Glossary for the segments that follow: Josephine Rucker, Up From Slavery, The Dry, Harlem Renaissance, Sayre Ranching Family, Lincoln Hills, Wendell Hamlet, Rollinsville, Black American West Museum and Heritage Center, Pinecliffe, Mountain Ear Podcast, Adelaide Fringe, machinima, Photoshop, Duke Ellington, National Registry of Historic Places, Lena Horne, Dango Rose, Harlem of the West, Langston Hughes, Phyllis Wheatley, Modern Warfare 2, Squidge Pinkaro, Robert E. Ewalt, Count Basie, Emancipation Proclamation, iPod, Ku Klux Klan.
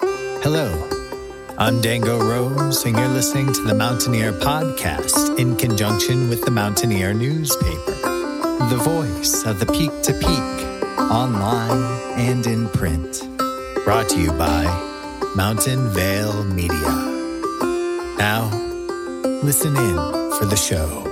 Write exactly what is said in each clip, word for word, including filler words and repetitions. Hello, I'm Dango Rose, and you're listening to the Mountaineer podcast in conjunction with the Mountaineer newspaper, the voice of the peak to peak, online and in print. Brought to you by Mountain Vale Media. Now, listen in for the show.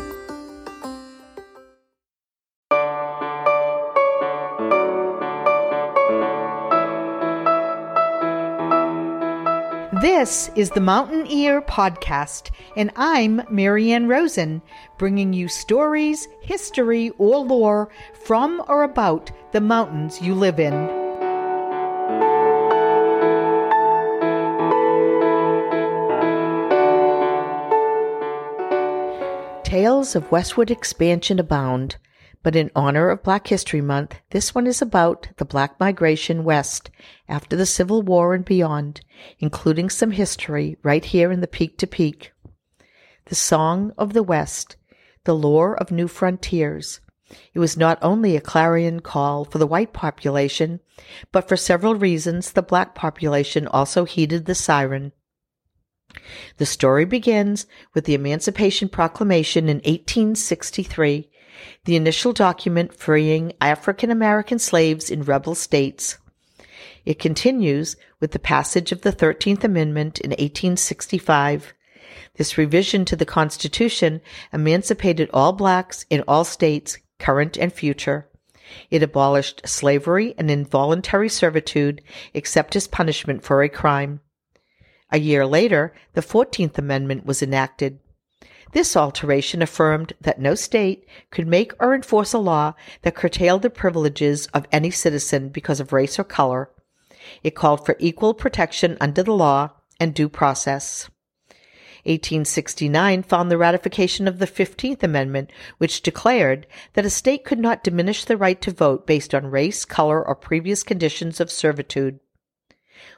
This is the Mountain Ear Podcast, and I'm Maryann Rosen, bringing you stories, history, or lore from or about the mountains you live in. Tales of westward expansion abound, but in honor of Black History Month, this one is about the Black migration west after the Civil War and beyond, including some history right here in the Peak to Peak. The Song of the West, the Lore of New Frontiers. It was not only a clarion call for the white population, but for several reasons the Black population also heeded the siren. The story begins with the Emancipation Proclamation in eighteen sixty-three, the initial document freeing African American slaves in rebel states. It continues with the passage of the thirteenth Amendment in eighteen sixty-five. This revision to the Constitution emancipated all blacks in all states, current and future. It abolished slavery and involuntary servitude except as punishment for a crime. A year later, the fourteenth Amendment was enacted. This alteration affirmed that no state could make or enforce a law that curtailed the privileges of any citizen because of race or color. It called for equal protection under the law and due process. eighteen sixty-nine found the ratification of the fifteenth Amendment, which declared that a state could not diminish the right to vote based on race, color, or previous conditions of servitude.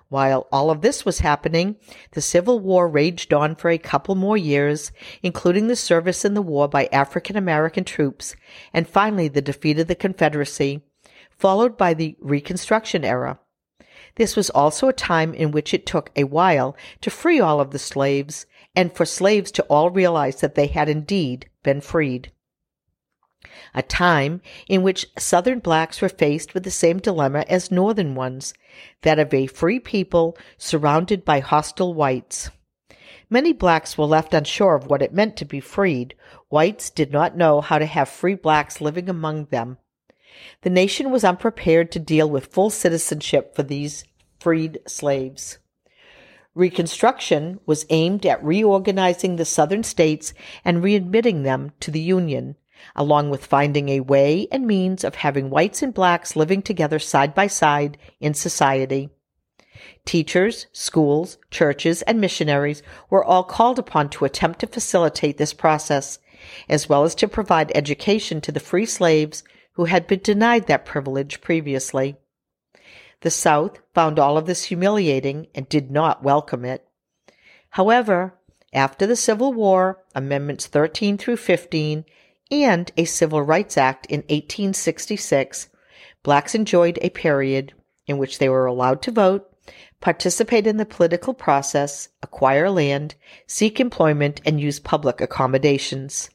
While all of this was happening, the Civil War raged on for a couple more years, including the service in the war by African American troops, and finally the defeat of the Confederacy, followed by the Reconstruction era. This was also a time in which it took a while to free all of the slaves, and for slaves to all realize that they had indeed been freed. A time in which Southern blacks were faced with the same dilemma as Northern ones, that of a free people surrounded by hostile whites. Many blacks were left unsure of what it meant to be freed. Whites did not know how to have free blacks living among them. The nation was unprepared to deal with full citizenship for these freed slaves. Reconstruction was aimed at reorganizing the Southern states and readmitting them to the Union, along with finding a way and means of having whites and blacks living together side by side in society. Teachers, schools, churches, and missionaries were all called upon to attempt to facilitate this process, as well as to provide education to the free slaves who had been denied that privilege previously. The South found all of this humiliating and did not welcome it. However, after the Civil War, Amendments thirteen through fifteen and a Civil Rights Act in eighteen sixty-six, blacks enjoyed a period in which they were allowed to vote, participate in the political process, acquire land, seek employment, and use public accommodations.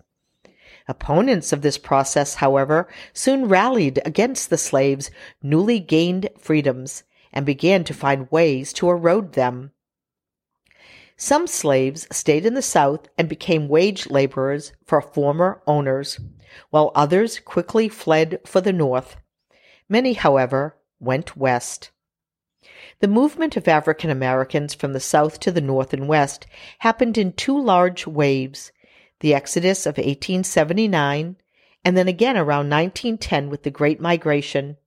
Opponents of this process, however, soon rallied against the slaves' newly gained freedoms and began to find ways to erode them. Some slaves stayed in the South and became wage laborers for former owners, while others quickly fled for the North. Many, however, went west. The movement of African Americans from the South to the North and West happened in two large waves, the Exodus of eighteen seventy-nine, and then again around nineteen ten with the Great Migration.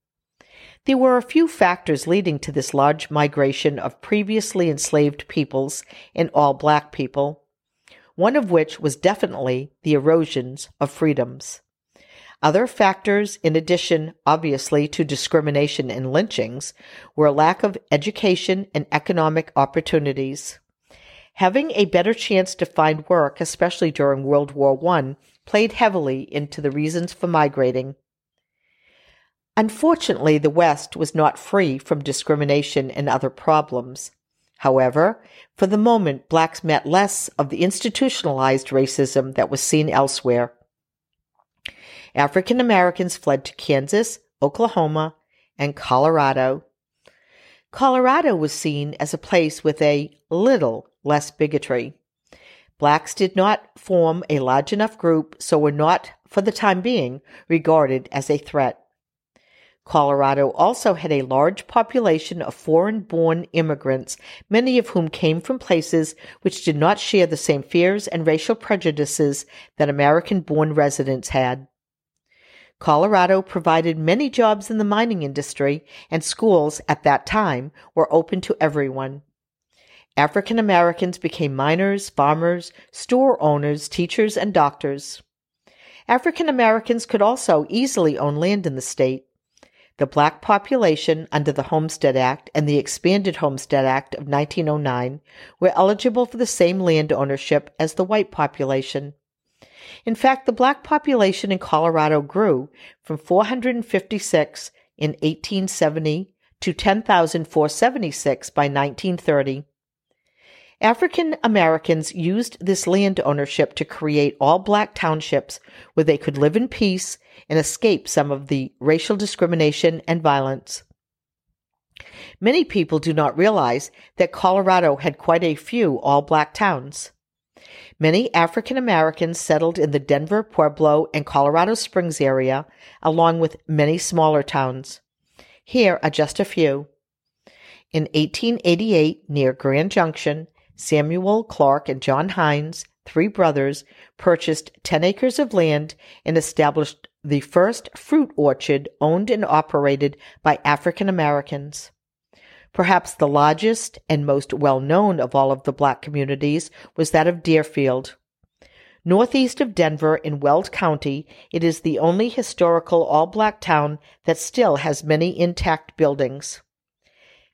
There were a few factors leading to this large migration of previously enslaved peoples and all black people, one of which was definitely the erosions of freedoms. Other factors, in addition, obviously, to discrimination and lynchings, were a lack of education and economic opportunities. Having a better chance to find work, especially during World War One, played heavily into the reasons for migrating. Unfortunately, the West was not free from discrimination and other problems. However, for the moment, blacks met less of the institutionalized racism that was seen elsewhere. African Americans fled to Kansas, Oklahoma, and Colorado. Colorado was seen as a place with a little less bigotry. Blacks did not form a large enough group, so were not, for the time being, regarded as a threat. Colorado also had a large population of foreign-born immigrants, many of whom came from places which did not share the same fears and racial prejudices that American-born residents had. Colorado provided many jobs in the mining industry, and schools at that time were open to everyone. African Americans became miners, farmers, store owners, teachers, and doctors. African Americans could also easily own land in the state. The black population under the Homestead Act and the expanded Homestead Act of nineteen oh nine were eligible for the same land ownership as the white population. In fact, the black population in Colorado grew from four hundred fifty-six in eighteen seventy to ten thousand four hundred seventy-six by nineteen thirty. African Americans used this land ownership to create all black townships where they could live in peace and escape some of the racial discrimination and violence. Many people do not realize that Colorado had quite a few all-black towns. Many African Americans settled in the Denver, Pueblo, and Colorado Springs area, along with many smaller towns. Here are just a few. In eighteen eighty-eight, near Grand Junction, Samuel Clark and John Hines, three brothers, purchased ten acres of land and established the first fruit orchard owned and operated by African Americans. Perhaps the largest and most well-known of all of the black communities was that of Deerfield. Northeast of Denver in Weld County, it is the only historical all-black town that still has many intact buildings.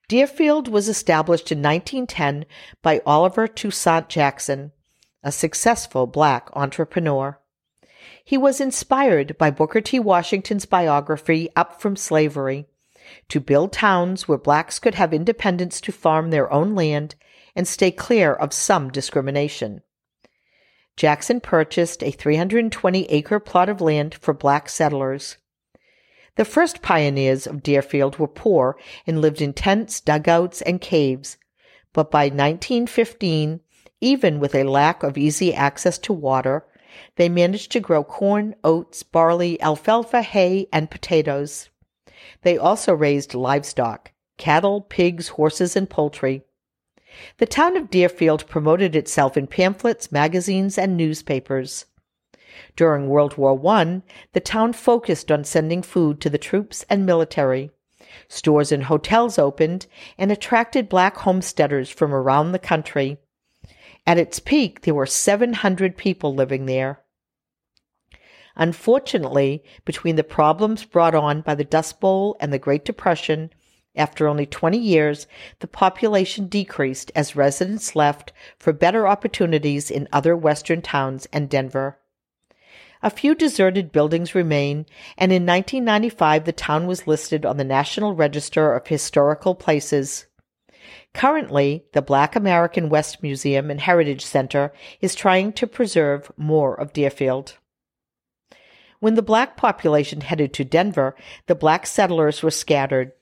Deerfield was established in nineteen ten by Oliver Toussaint Jackson, a successful black entrepreneur. He was inspired by Booker T. Washington's biography, Up From Slavery, to build towns where blacks could have independence to farm their own land and stay clear of some discrimination. Jackson purchased a three hundred twenty acre plot of land for black settlers. The first pioneers of Deerfield were poor and lived in tents, dugouts, and caves, but by nineteen fifteen, even with a lack of easy access to water, they managed to grow corn, oats, barley, alfalfa, hay, and potatoes. They also raised livestock, cattle, pigs, horses, and poultry. The town of Deerfield promoted itself in pamphlets, magazines, and newspapers. During World War One, the town focused on sending food to the troops and military. Stores and hotels opened and attracted black homesteaders from around the country. At its peak, there were seven hundred people living there. Unfortunately, between the problems brought on by the Dust Bowl and the Great Depression, after only twenty years, the population decreased as residents left for better opportunities in other western towns and Denver. A few deserted buildings remain, and in nineteen ninety-five the town was listed on the National Register of Historical Places. Currently, the Black American West Museum and Heritage Center is trying to preserve more of Deerfield. When the black population headed to Denver, the black settlers were scattered,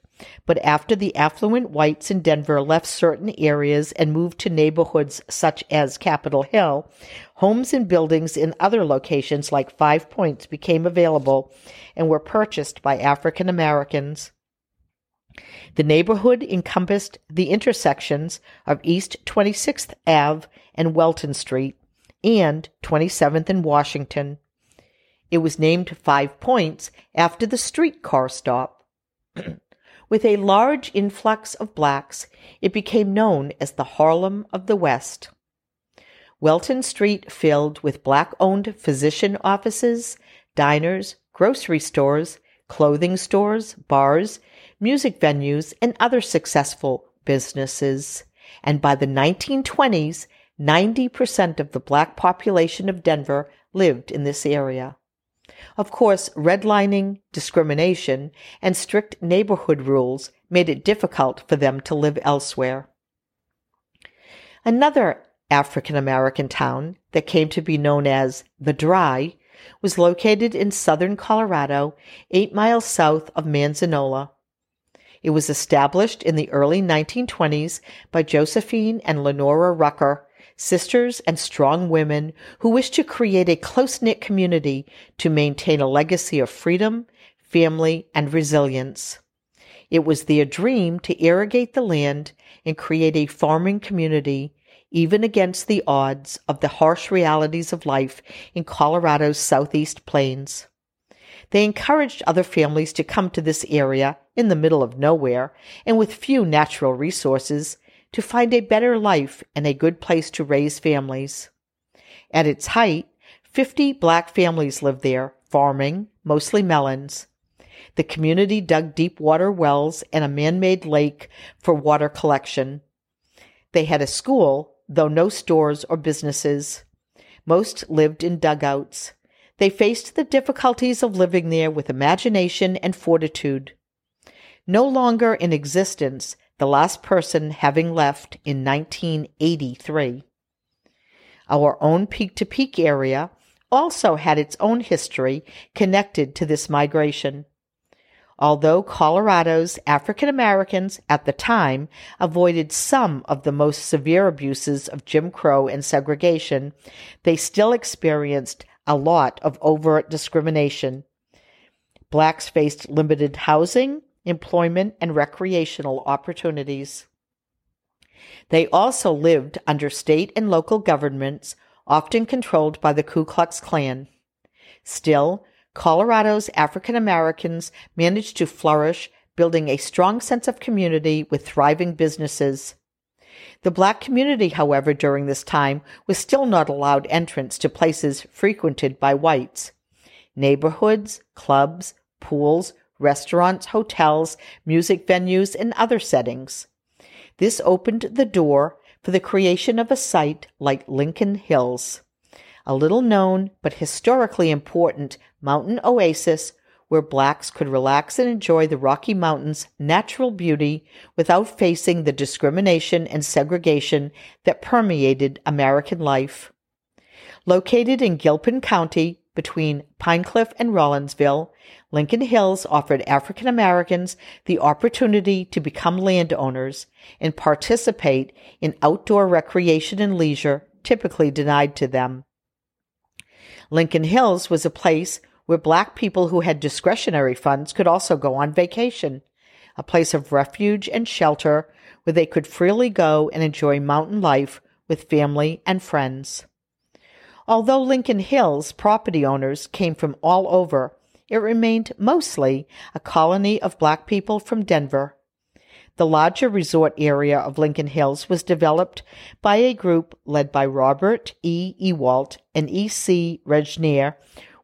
but after the affluent whites in Denver left certain areas and moved to neighborhoods such as Capitol Hill, homes and buildings in other locations like Five Points became available and were purchased by African Americans. The neighborhood encompassed the intersections of East twenty-sixth Avenue and Welton Street and twenty-seventh and Washington. It was named Five Points after the streetcar stop. With a large influx of blacks, it became known as the Harlem of the West. Welton Street filled with black-owned physician offices, diners, grocery stores, clothing stores, bars, music venues, and other successful businesses. And by the nineteen twenties, ninety percent of the black population of Denver lived in this area. Of course, redlining, discrimination, and strict neighborhood rules made it difficult for them to live elsewhere. Another African-American town that came to be known as The Dry was located in southern Colorado, eight miles south of Manzanola. It was established in the early nineteen twenties by Josephine and Lenora Rucker, sisters and strong women who wished to create a close-knit community to maintain a legacy of freedom, family, and resilience. It was their dream to irrigate the land and create a farming community, even against the odds of the harsh realities of life in Colorado's southeast plains. They encouraged other families to come to this area in the middle of nowhere and with few natural resources to find a better life and a good place to raise families. At its height, fifty black families lived there, farming, mostly melons. The community dug deep water wells and a man-made lake for water collection. They had a school, though no stores or businesses. Most lived in dugouts. They faced the difficulties of living there with imagination and fortitude. No longer in existence, the last person having left in nineteen eighty-three. Our own Peak-to-Peak area also had its own history connected to this migration. Although Colorado's African Americans at the time avoided some of the most severe abuses of Jim Crow and segregation, they still experienced a lot of overt discrimination. Blacks faced limited housing, employment, and recreational opportunities. They also lived under state and local governments, often controlled by the Ku Klux Klan. Still, Colorado's African Americans managed to flourish, building a strong sense of community with thriving businesses. The black community, however, during this time was still not allowed entrance to places frequented by whites. Neighborhoods, clubs, pools, restaurants, hotels, music venues, and other settings. This opened the door for the creation of a site like Lincoln Hills, a little-known but historically important mountain oasis where blacks could relax and enjoy the Rocky Mountains' natural beauty without facing the discrimination and segregation that permeated American life. Located in Gilpin County, between Pinecliffe and Rollinsville, Lincoln Hills offered African Americans the opportunity to become landowners and participate in outdoor recreation and leisure typically denied to them. Lincoln Hills was a place where black people who had discretionary funds could also go on vacation, a place of refuge and shelter where they could freely go and enjoy mountain life with family and friends. Although Lincoln Hills property owners came from all over, it remained mostly a colony of black people from Denver. The larger resort area of Lincoln Hills was developed by a group led by Robert E. Ewalt and E C. Regnier,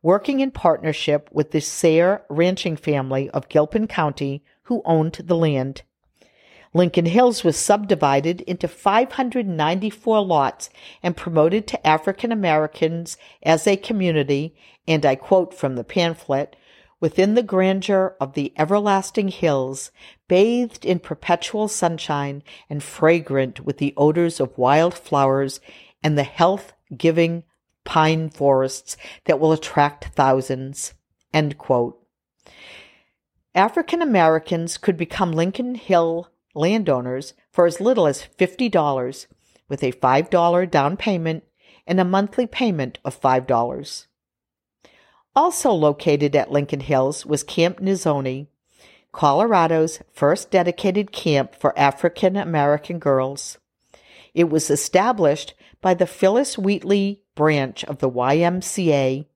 working in partnership with the Sayre Ranching Family of Gilpin County, who owned the land. Lincoln Hills was subdivided into five hundred ninety-four lots and promoted to African Americans as a community, and I quote from the pamphlet, "within the grandeur of the everlasting hills, bathed in perpetual sunshine and fragrant with the odors of wild flowers and the health-giving pine forests that will attract thousands," end quote. African Americans could become Lincoln Hill landowners for as little as fifty dollars, with a five dollars down payment and a monthly payment of five dollars. Also located at Lincoln Hills was Camp Nizoni, Colorado's first dedicated camp for African American girls. It was established by the Phyllis Wheatley branch of the Y M C A,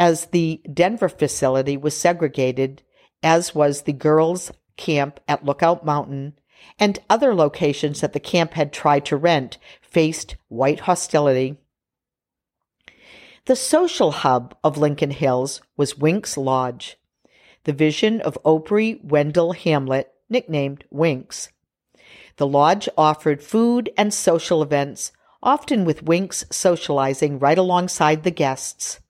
as the Denver facility was segregated, as was the girls' camp at Lookout Mountain, and other locations that the camp had tried to rent faced white hostility. The social hub of Lincoln Hills was Winks Lodge, the vision of Opry Wendell Hamlet, nicknamed Winks. The lodge offered food and social events, often with Winks socializing right alongside the guests.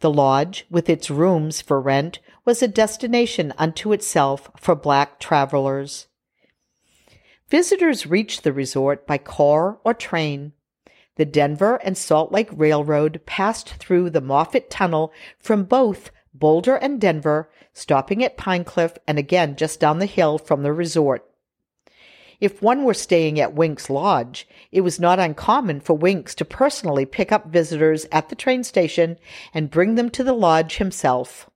The lodge, with its rooms for rent, was a destination unto itself for black travelers. Visitors reached the resort by car or train. The Denver and Salt Lake Railroad passed through the Moffett Tunnel from both Boulder and Denver, stopping at Pinecliffe and again just down the hill from the resort. If one were staying at Winks Lodge, it was not uncommon for Winks to personally pick up visitors at the train station and bring them to the lodge himself.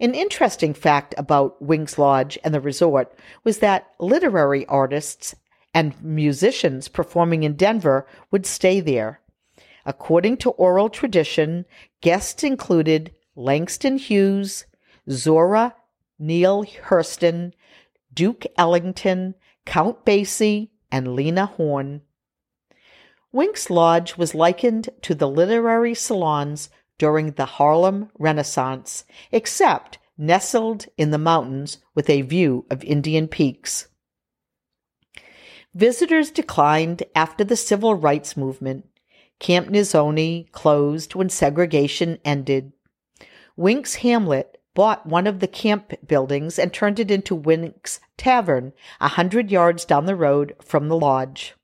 An interesting fact about Winks Lodge and the resort was that literary artists and musicians performing in Denver would stay there. According to oral tradition, guests included Langston Hughes, Zora Neale Hurston, Duke Ellington, Count Basie, and Lena Horne. Winks Lodge was likened to the literary salons during the Harlem Renaissance, except nestled in the mountains with a view of Indian peaks. Visitors declined after the Civil Rights Movement. Camp Nizoni closed when segregation ended. Winks Hamlet bought one of the camp buildings and turned it into Winks Tavern, a hundred yards down the road from the lodge.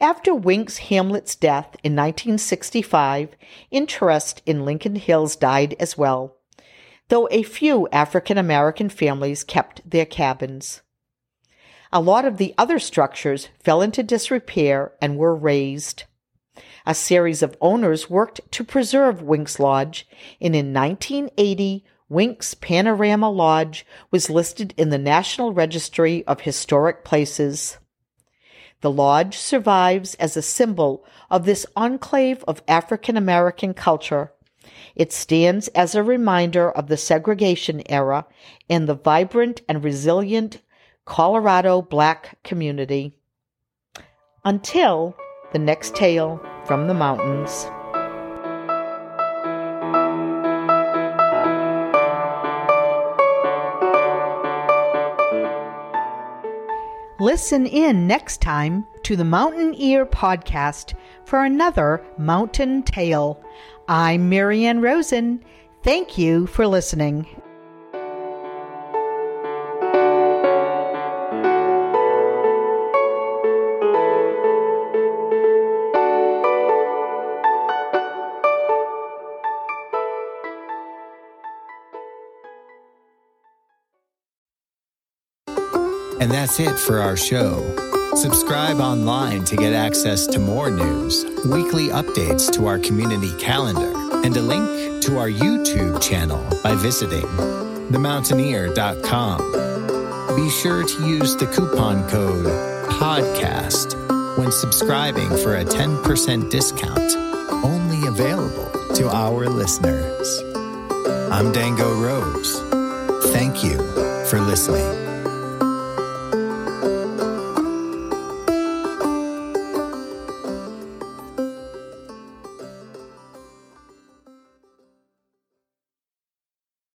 After Winks Hamlet's death in nineteen sixty-five, interest in Lincoln Hills died as well, though a few African American families kept their cabins. A lot of the other structures fell into disrepair and were razed. A series of owners worked to preserve Winks Lodge, and in nineteen eighty, Winks Panorama Lodge was listed in the National Registry of Historic Places. The lodge survives as a symbol of this enclave of African American culture. It stands as a reminder of the segregation era and the vibrant and resilient Colorado black community. Until the next tale from the mountains. Listen in next time to the Mountain Ear Podcast for another mountain tale. I'm Maryann Rosen. Thank you for listening. And that's it for our show. Subscribe online to get access to more news, weekly updates to our community calendar, and a link to our YouTube channel by visiting the mountaineer dot com. Be sure to use the coupon code PODCAST when subscribing for a ten percent discount, only available to our listeners. I'm Dango Rose. Thank you for listening.